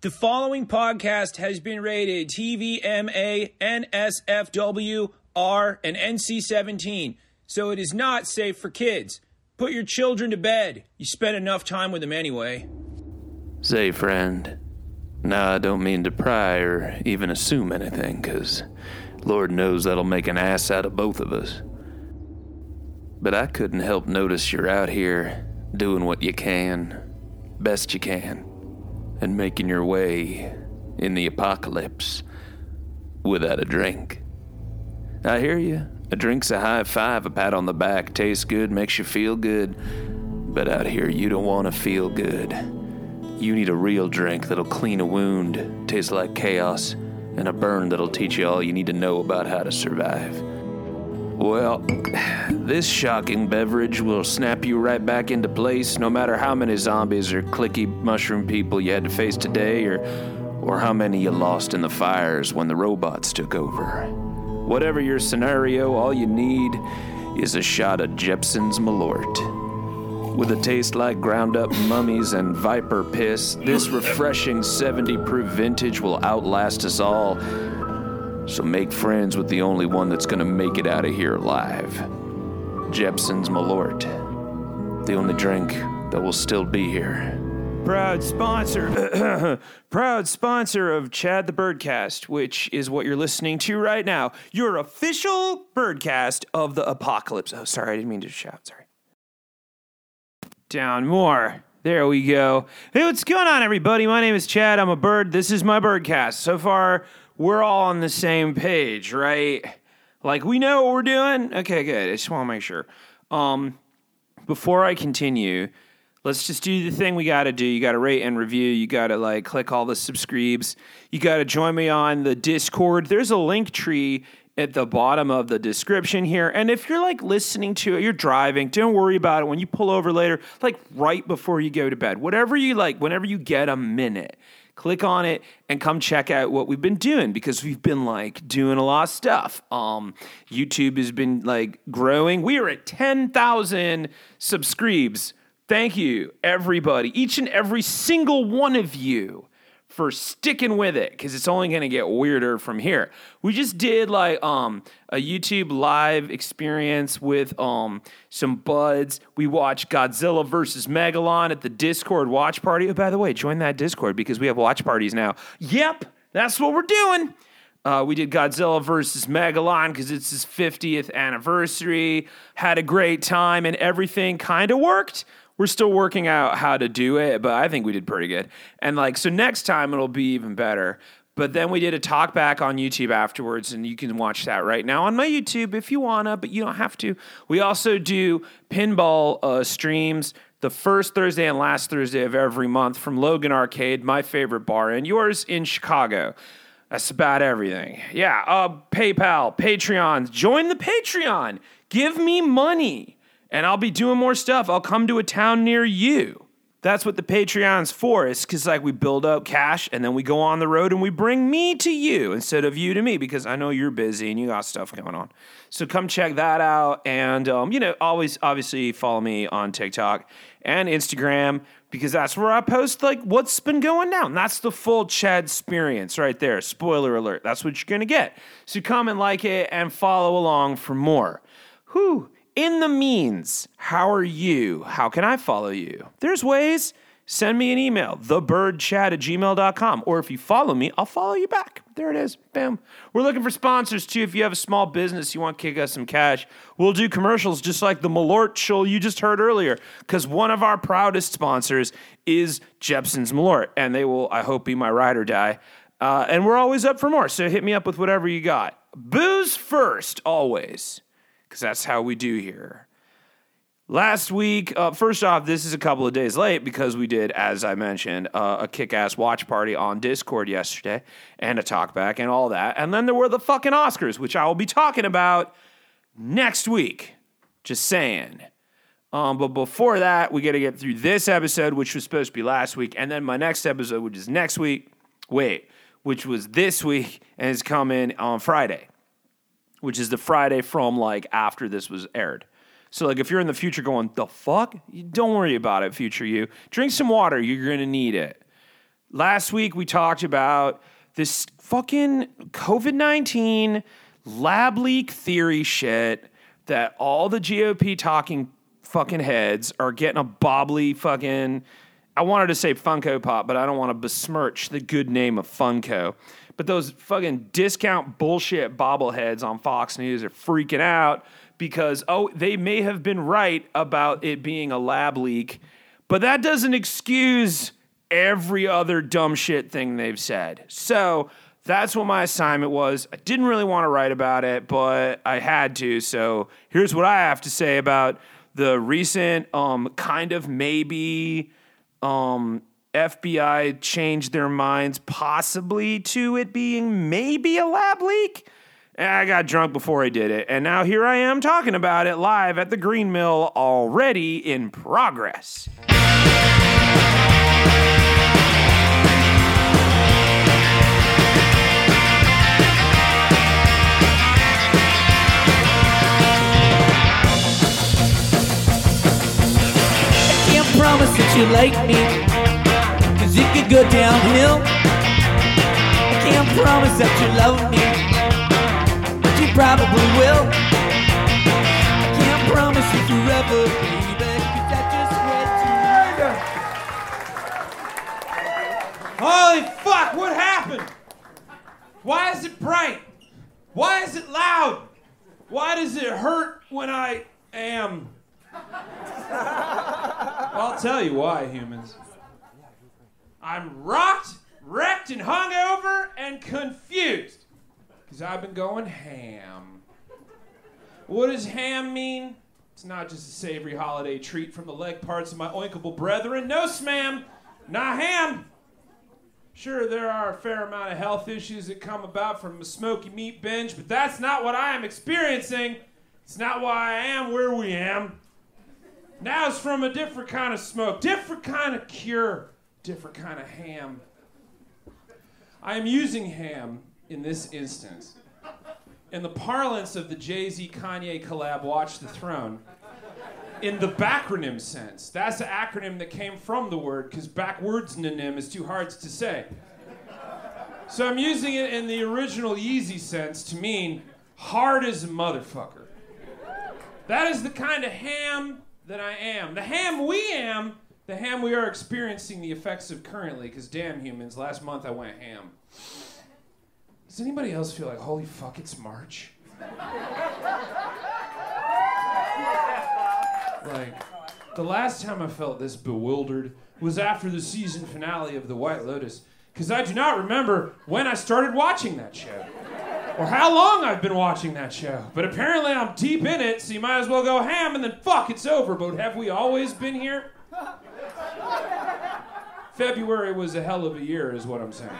The following podcast has been rated TVMA, NSFW, R, and NC-17, so it is not safe for kids. Put your children to bed. You spent enough time with them anyway. Say, friend, now I don't mean to pry or even assume anything, 'cause Lord knows that'll make an ass out of both of us. But I couldn't help notice you're out here doing what you can, best you can, and making your way in the apocalypse without a drink. I hear you. A drink's a high five, a pat on the back, tastes good, makes you feel good. But out here, you don't want to feel good. You need a real drink that'll clean a wound, taste like chaos, and a burn that'll teach you all you need to know about how to survive. Well, this shocking beverage will snap you right back into place, no matter how many zombies or clicky mushroom people you had to face today, or how many you lost in the fires when the robots took over. Whatever your scenario, all you need is a shot of Jeppson's Malört. With a taste like ground-up mummies and viper piss, this refreshing 70-proof vintage will outlast us all. So make friends with the only one that's gonna make it out of here alive. Jeppson's Malört. The only drink that will still be here. Proud sponsor of Chad the Birdcast, which is what you're listening to right now. Your official birdcast of the apocalypse. Oh, sorry, I didn't mean to shout, sorry. Down more. There we go. Hey, what's going on, everybody? My name is Chad, I'm a bird. This is my birdcast. So far, we're all on the same page, right? Like, we know what we're doing? Okay, good. I just want to make sure. Before I continue, let's just do the thing we got to do. You got to rate and review. You got to, like, click all the subscribes. You got to join me on the Discord. There's a link tree at the bottom of the description here. And if you're, like, listening to it, you're driving, don't worry about it. When you pull over later, like, right before you go to bed, whatever you like, whenever you get a minute, click on it and come check out what we've been doing, because we've been, like, doing a lot of stuff. YouTube has been, like, growing. We are at 10,000 subscribes. Thank you, everybody, each and every single one of you, for sticking with it, because it's only going to get weirder from here. We just did, like, a YouTube live experience with some buds. We watched Godzilla versus Megalon at the Discord watch party. Oh, by the way, join that Discord, because we have watch parties now. Yep, that's what we're doing. We did Godzilla versus Megalon because it's his 50th anniversary. Had a great time, and everything kind of worked. We're still working out how to do it, but I think we did pretty good. And, like, so next time it'll be even better. But then we did a talk back on YouTube afterwards, and you can watch that right now on my YouTube if you want to, but you don't have to. We also do pinball streams the first Thursday and last Thursday of every month from Logan Arcade, my favorite bar, and yours in Chicago. That's about everything. Yeah, PayPal, Patreon. Join the Patreon. Give me money. And I'll be doing more stuff. I'll come to a town near you. That's what the Patreon's for. It's because, like, we build up cash, and then we go on the road, and we bring me to you instead of you to me, because I know you're busy and you got stuff going on. So come check that out. And, always obviously follow me on TikTok and Instagram, because that's where I post, like, what's been going down. That's the full Chad experience right there. Spoiler alert. That's what you're going to get. So come and like it and follow along for more. Whew. In the means, how are you? How can I follow you? There's ways. Send me an email, thebirdchat@gmail.com. Or if you follow me, I'll follow you back. There it is. Bam. We're looking for sponsors, too. If you have a small business, you want to kick us some cash, we'll do commercials just like the Malört show you just heard earlier, because one of our proudest sponsors is Jeppson's Malört, and they will, I hope, be my ride or die. And we're always up for more, so hit me up with whatever you got. Booze first, always. Because that's how we do here. Last week, first off, this is a couple of days late because we did, as I mentioned, a kick-ass watch party on Discord yesterday and a talk back and all that. And then there were the fucking Oscars, which I will be talking about next week. Just saying. But before that, we got to get through this episode, which was supposed to be last week, and then my next episode, which is next week. Wait, which was this week and is coming on Friday, which is the Friday from, like, after this was aired. So, like, if you're in the future going, the fuck? Don't worry about it, future you. Drink some water. You're going to need it. Last week, we talked about this fucking COVID-19 lab leak theory shit that all the GOP talking fucking heads are getting a bobbly fucking... I wanted to say Funko Pop, but I don't want to besmirch the good name of Funko. But those fucking discount bullshit bobbleheads on Fox News are freaking out because, oh, they may have been right about it being a lab leak, but that doesn't excuse every other dumb shit thing they've said. So that's what my assignment was. I didn't really want to write about it, but I had to. So here's what I have to say about the recent kind of maybe... FBI changed their minds possibly to it being maybe a lab leak. And I got drunk before I did it. And now here I am talking about it live at the Green Mill, already in progress. Promise that you like me, cause you could go downhill. I can't promise that you love me, but you probably will. I can't promise if you ever leave it, cause I just read you. Holy fuck, what happened? Why is it bright? Why is it loud? Why does it hurt when I am... Well, I'll tell you why, humans. I'm rocked, wrecked, and hungover, and confused. Because I've been going ham. What does ham mean? It's not just a savory holiday treat from the leg parts of my oinkable brethren. No, smam. Not ham. Sure, there are a fair amount of health issues that come about from a smoky meat binge, but that's not what I am experiencing. It's not why I am where we am. Now it's from a different kind of smoke, different kind of cure, different kind of ham. I am using ham in this instance. In the parlance of the Jay-Z Kanye collab, Watch the Throne, in the backronym sense. That's an acronym that came from the word, because backwards-nonym is too hard to say. So I'm using it in the original Yeezy sense to mean hard as a motherfucker. That is the kind of ham... that I am. The ham we am, the ham we are experiencing the effects of currently, because damn humans, last month I went ham. Does anybody else feel like, holy fuck, it's March? Like, the last time I felt this bewildered was after the season finale of The White Lotus, because I do not remember when I started watching that show, or how long I've been watching that show. But apparently I'm deep in it, so you might as well go ham and then fuck, it's over. But have we always been here? February was a hell of a year, is what I'm saying.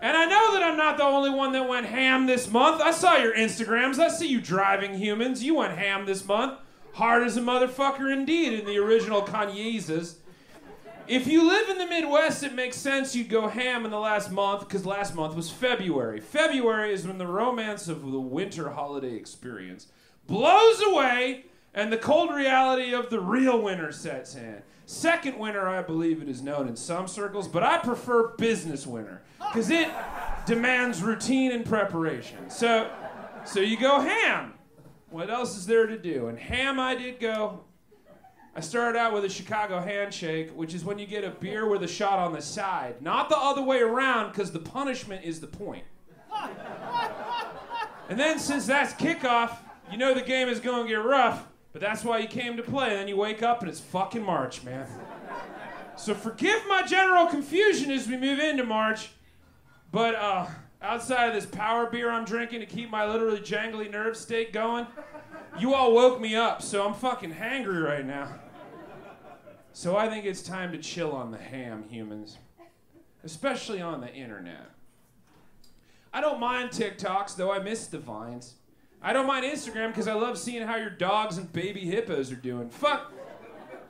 And I know that I'm not the only one that went ham this month. I saw your Instagrams. I see you driving humans. You went ham this month. Hard as a motherfucker indeed in the original Kanye's. If you live in the Midwest, it makes sense you'd go ham in the last month, because last month was February. February is when the romance of the winter holiday experience blows away and the cold reality of the real winter sets in. Second winter, I believe it is known in some circles, but I prefer business winter, because it demands routine and preparation. So you go ham. What else is there to do? And ham I did go... I started out with a Chicago handshake, which is when you get a beer with a shot on the side. Not the other way around, because the punishment is the point. And then since that's kickoff, you know the game is going to get rough, but that's why you came to play. Then you wake up and it's fucking March, man. So forgive my general confusion as we move into March, but outside of this power beer I'm drinking to keep my literally jangly nerve state going, you all woke me up, so I'm fucking hangry right now. So I think it's time to chill on the ham, humans. Especially on the internet. I don't mind TikToks, though I miss the vines. I don't mind Instagram, because I love seeing how your dogs and baby hippos are doing. Fuck!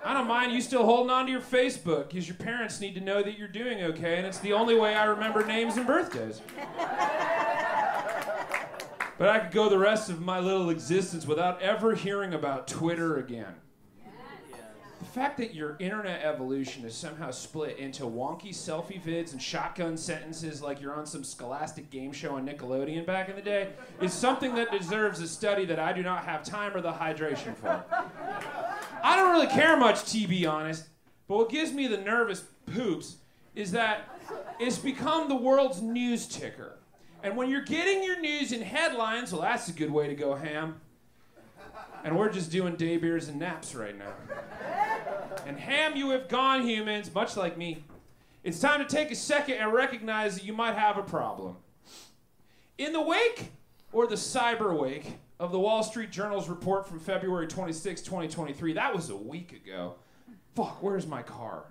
I don't mind you still holding on to your Facebook, because your parents need to know that you're doing okay, and it's the only way I remember names and birthdays. But I could go the rest of my little existence without ever hearing about Twitter again. Yes. fact that your internet evolution is somehow split into wonky selfie vids and shotgun sentences like you're on some scholastic game show on Nickelodeon back in the day is something that deserves a study that I do not have time or the hydration for. I don't really care much, to be honest, but what gives me the nervous poops is that it's become the world's news ticker. And when you're getting your news in headlines, well, that's a good way to go ham. And we're just doing day beers and naps right now. And ham, you have gone, humans, much like me. It's time to take a second and recognize that you might have a problem. In the wake, or the cyber wake, of the Wall Street Journal's report from February 26, 2023, that was a week ago. Fuck, where's my car?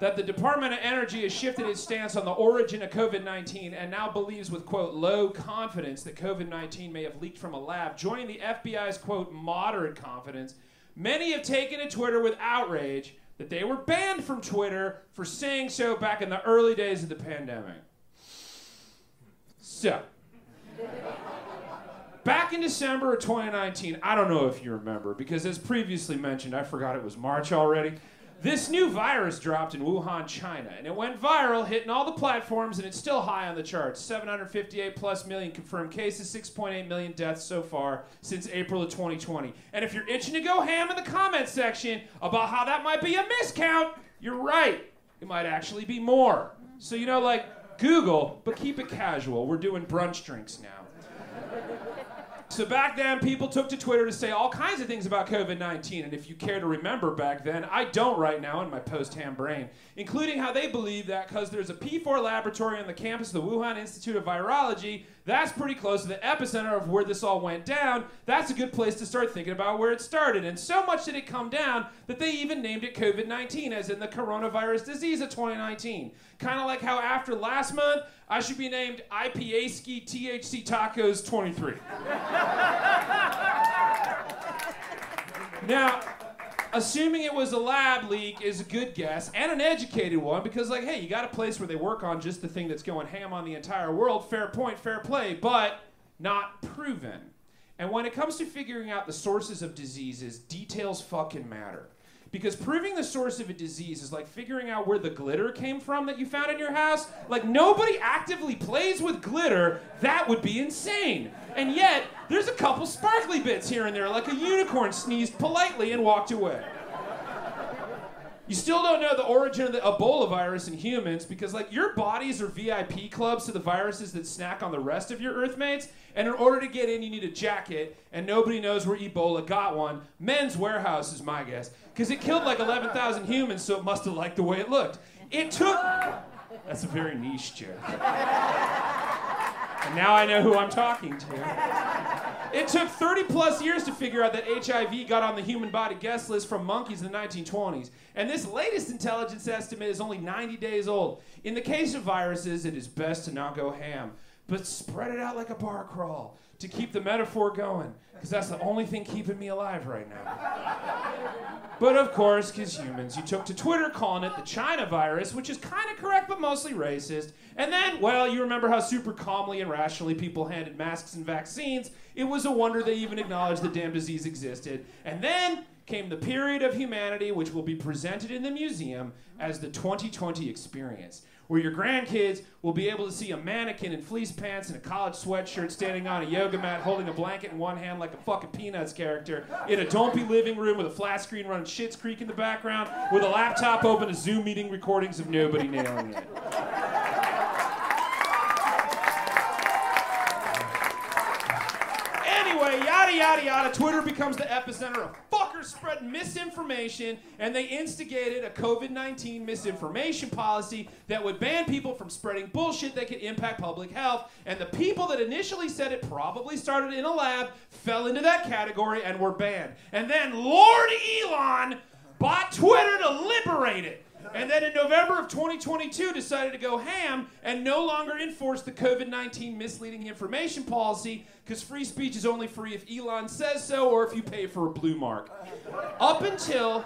That the Department of Energy has shifted its stance on the origin of COVID-19 and now believes with, quote, low confidence that COVID-19 may have leaked from a lab, joining the FBI's, quote, moderate confidence. Many have taken to Twitter with outrage that they were banned from Twitter for saying so back in the early days of the pandemic. So, back in December of 2019, I don't know if you remember, because as previously mentioned, I forgot it was March already. This new virus dropped in Wuhan, China, and it went viral, hitting all the platforms, and it's still high on the charts. 758+ million confirmed cases, 6.8 million deaths so far since April of 2020. And if you're itching to go ham in the comment section about how that might be a miscount, you're right. It might actually be more. So, you know, like, Google, but keep it casual. We're doing brunch drinks now. So back then, people took to Twitter to say all kinds of things about COVID-19, and if you care to remember back then, I don't right now in my post-ham brain, including how they believe that because there's a P4 laboratory on the campus of the Wuhan Institute of Virology, that's pretty close to the epicenter of where this all went down, that's a good place to start thinking about where it started, and so much did it come down that they even named it COVID-19, as in the coronavirus disease of 2019. Kind of like how after last month, I should be named IPA Ski THC Tacos 23. Now, assuming it was a lab leak is a good guess, and an educated one, because, like, hey, you got a place where they work on just the thing that's going ham on the entire world, fair point, fair play, but not proven. And when it comes to figuring out the sources of diseases, details fucking matter. Because proving the source of a disease is like figuring out where the glitter came from that you found in your house. Like, nobody actively plays with glitter. That would be insane. And yet, there's a couple sparkly bits here and there, like a unicorn sneezed politely and walked away. You still don't know the origin of the Ebola virus in humans because, like, your bodies are VIP clubs to the viruses that snack on the rest of your Earthmates, and in order to get in, you need a jacket, and nobody knows where Ebola got one. Men's Warehouse is my guess, because it killed, like, 11,000 humans, so it must have liked the way it looked. It took... That's a very niche joke. And now I know who I'm talking to. It took 30+ years to figure out that HIV got on the human body guest list from monkeys in the 1920s. And this latest intelligence estimate is only 90 days old. In the case of viruses, it is best to not go ham, but spread it out like a bar crawl to keep the metaphor going, because that's the only thing keeping me alive right now. But of course, because humans, you took to Twitter calling it the China virus, which is kind of correct but mostly racist. And then, well, you remember how super calmly and rationally people handed masks and vaccines. It was a wonder they even acknowledged the damn disease existed. And then came the period of humanity, which will be presented in the museum as the 2020 experience, where your grandkids will be able to see a mannequin in fleece pants and a college sweatshirt standing on a yoga mat holding a blanket in one hand like a fucking Peanuts character in a dumpy living room with a flat screen running Schitt's Creek in the background with a laptop open to Zoom meeting recordings of nobody nailing it. Anyway, yada, yada, yada, Twitter becomes the epicenter of fuckers spreading misinformation, and they instigated a COVID-19 misinformation policy that would ban people from spreading bullshit that could impact public health, and the people that initially said it probably started in a lab fell into that category and were banned. And then Lord Elon bought Twitter to liberate it. And then in November of 2022 decided to go ham and no longer enforce the COVID-19 misleading information policy because free speech is only free if Elon says so or if you pay for a blue mark. Up until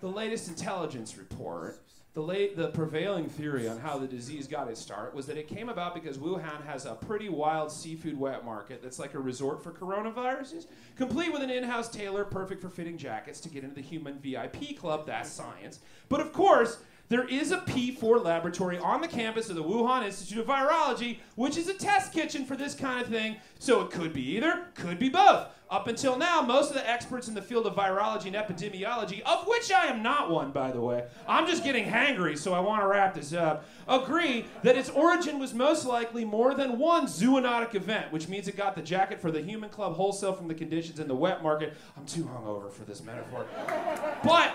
the latest intelligence report, the prevailing theory on how the disease got its start was that it came about because Wuhan has a pretty wild seafood wet market that's like a resort for coronaviruses, complete with an in-house tailor perfect for fitting jackets to get into the human VIP club. That's science. But of course, there is a P4 laboratory on the campus of the Wuhan Institute of Virology, which is a test kitchen for this kind of thing, so it could be either, could be both. Up until now, most of the experts in the field of virology and epidemiology, of which I am not one, by the way, I'm just getting hangry, so I want to wrap this up, agree that its origin was most likely more than one zoonotic event, which means it got the jacket for the human club wholesale from the conditions in the wet market. I'm too hungover for this metaphor. But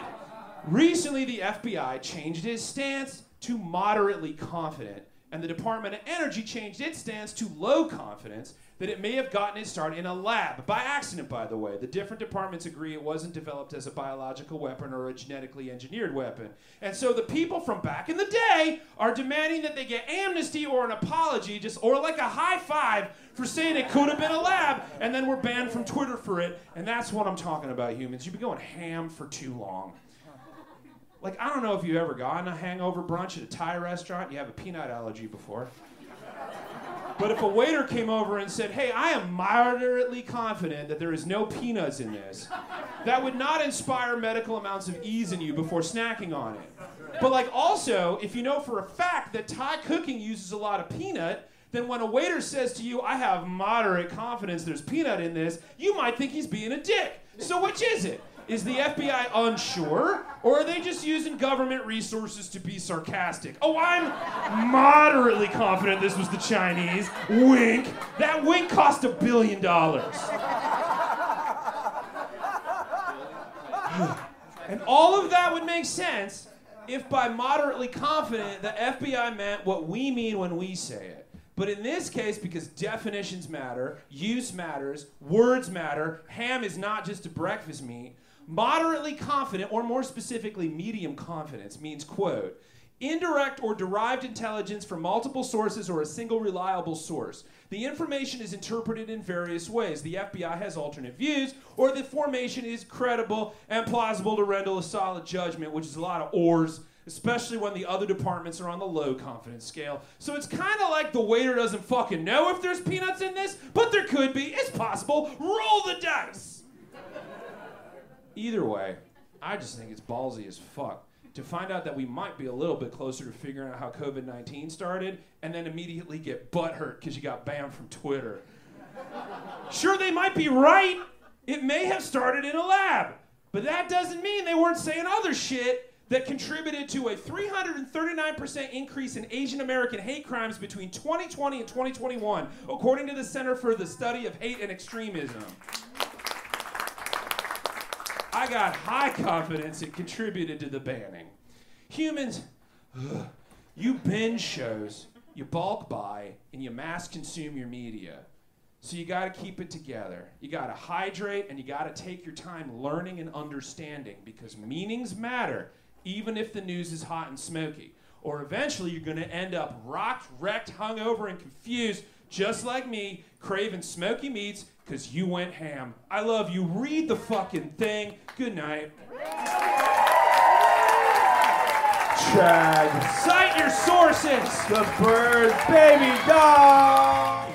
recently, the FBI changed its stance to moderately confident, and the Department of Energy changed its stance to low confidence that it may have gotten its start in a lab. By accident, by the way. The different departments agree it wasn't developed as a biological weapon or a genetically engineered weapon. And so the people from back in the day are demanding that they get amnesty or an apology, just or like a high five for saying it could have been a lab, and then we're banned from Twitter for it. And that's what I'm talking about, humans. You've been going ham for too long. Like, I don't know if you've ever gotten a hangover brunch at a Thai restaurant. You have a peanut allergy before. But if a waiter came over and said, hey, I am moderately confident that there is no peanuts in this, that would not inspire medical amounts of ease in you before snacking on it. But like also, if you know for a fact that Thai cooking uses a lot of peanut, then when a waiter says to you, I have moderate confidence there's peanut in this, you might think he's being a dick. So which is it? Is the FBI unsure, or are they just using government resources to be sarcastic? Oh, I'm moderately confident this was the Chinese. Wink. That wink cost $1 billion. And all of that would make sense if by moderately confident, the FBI meant what we mean when we say it. But in this case, because definitions matter, use matters, words matter, ham is not just a breakfast meat, moderately confident, or more specifically, medium confidence, means, quote, indirect or derived intelligence from multiple sources or a single reliable source. The information is interpreted in various ways. The FBI has alternate views, or the formation is credible and plausible to render a solid judgment, which is a lot of ors, especially when the other departments are on the low confidence scale. So it's kind of like the waiter doesn't fucking know if there's peanuts in this, but there could be, it's possible, roll the dice. Either way, I just think it's ballsy as fuck to find out that we might be a little bit closer to figuring out how COVID-19 started and then immediately get butthurt because you got banned from Twitter. Sure, they might be right. It may have started in a lab, but that doesn't mean they weren't saying other shit that contributed to a 339% increase in Asian American hate crimes between 2020 and 2021, according to the Center for the Study of Hate and Extremism. I got high confidence it contributed to the banning. Humans, you binge shows, you bulk buy, and you mass consume your media. So you gotta keep it together. You gotta hydrate, and you gotta take your time learning and understanding, because meanings matter, even if the news is hot and smoky. Or eventually you're gonna end up rocked, wrecked, hungover, and confused, just like me, craving smoky meats, because you went ham. I love you. Read the fucking thing. Good night. Chad. Cite your sources. The bird baby dog.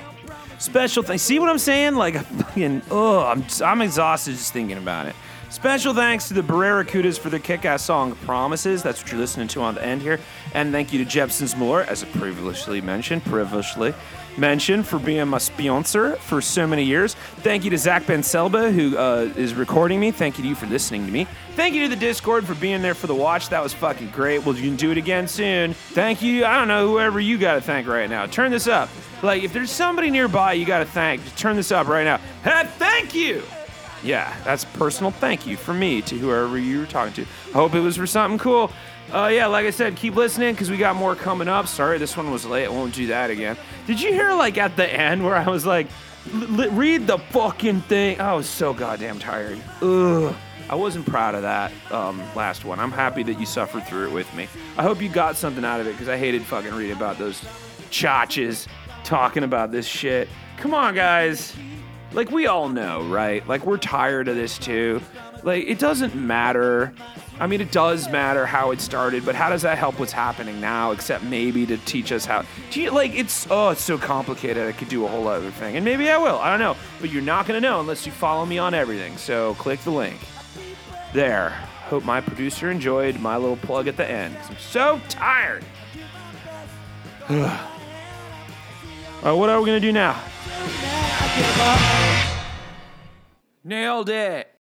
Special thanks. See what I'm saying? Like, I'm exhausted just thinking about it. Special thanks to the Barracudas for their kick-ass song, Promises. That's what you're listening to on the end here. And thank you to Jeppson's Malört, as previously mentioned, for being my sponsor for so many years. Thank you to Zach Benzelba, who is recording me. Thank you to you for listening to me. Thank you to the Discord for being there for the watch. That was fucking great. Well, you can do it again soon. Thank you. I don't know, whoever you got to thank right now. Turn this up. Like, if there's somebody nearby you got to thank, just turn this up right now. Hey, thank you! Yeah, that's personal thank you from me to whoever you were talking to. I hope it was for something cool. Yeah, like I said, keep listening because we got more coming up. Sorry, this one was late. I won't do that again. Did you hear, like, at the end where I was like, read the fucking thing? I was so goddamn tired. Ugh. I wasn't proud of that last one. I'm happy that you suffered through it with me. I hope you got something out of it because I hated fucking reading about those chotches talking about this shit. Come on, guys. Like, we all know, right? Like, we're tired of this, too. Like, it doesn't matter I mean, it does matter how it started, but how does that help what's happening now, except maybe to teach us how... it's so complicated. I could do a whole other thing, and maybe I will. I don't know, but you're not going to know unless you follow me on everything, so click the link. There. Hope my producer enjoyed my little plug at the end, 'cause I'm so tired. All right, what are we going to do now? Nailed it.